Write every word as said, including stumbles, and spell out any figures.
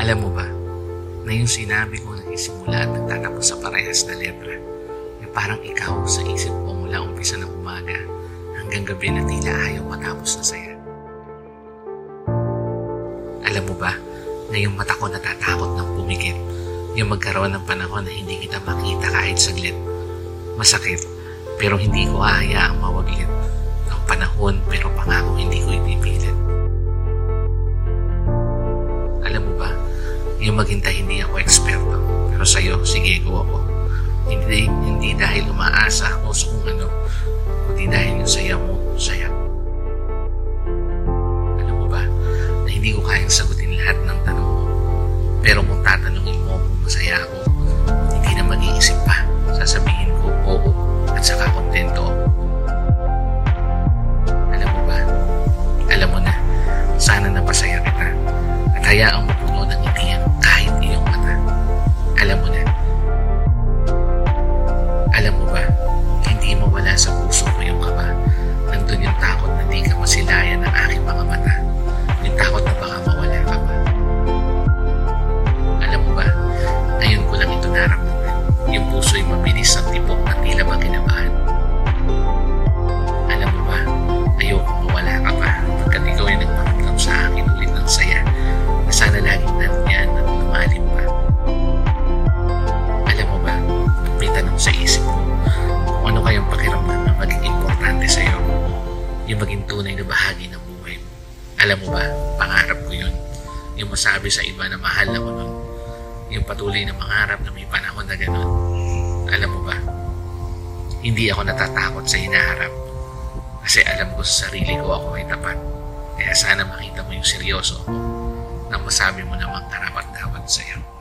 Alam mo ba, na yung sinabi ko na isimula at nagtatapos sa parehas na letra, na parang ikaw sa isip ko mula umpisa ng umaga hanggang gabi na tila ayaw matapos na saya. Alam mo ba, na yung mata ko natatakot ng pumikit, yung magkaroon ng panahon na hindi kita makita kahit saglit. Masakit, pero hindi ko aayaang mawaglit ng panahon, pero pangako hindi ko ipipilit. Alam mo ba, yung maghintay hindi ako eksperto, pero sa'yo, sige, gawa ko. Hindi, hindi dahil umaasa ako sa kung ano, kundi dahil yung saya mo, saya. Alam mo ba, na hindi ko kayang sagutin lahat ng tanong mo, pero kung tatanungin mo kung masaya ako, hindi na mag-iisip pa, sasabihin ko oo at saka kontento. Alam mo ba? Alam mo na, sana napasaya kita at hayaang mapuno ng ngiti ang kahit iyong mata. Alam mo na. Alam mo ba, hindi mo wala sa puso ko yung kaba. Nandun yung takot na di ka masilayan ng aking mga mata. Yung takot na baka mawala ka ba. Alam mo ba, ngayon ko lang ito naramdaman. Yung puso'y mabilis ang tipok na tila ba kinabahan. Alam mo ba, ayokong mawala ka pa pagkat ikaw ay nagparamdam sa akin ulit ng saya na sana laging nandiyan at tumalim pa. Alam mo ba, may tanong sa isip mo kung ano kayang pakiramdam na maging importante sa'yo, yung maging tunay na bahagi ng buhay mo. Alam mo ba, pangarap ko yun, yung masabi sa iba na mahal na mo nun, yung patuloy na mangarap na may panahon na gano'n. Alam mo ba, hindi ako natatakot sa hinaharap kasi alam ko sa sarili ko ako ay tapat. Kaya sana makita mo yung seryoso ko na masabi mo namang karapat-dapat sa'yo.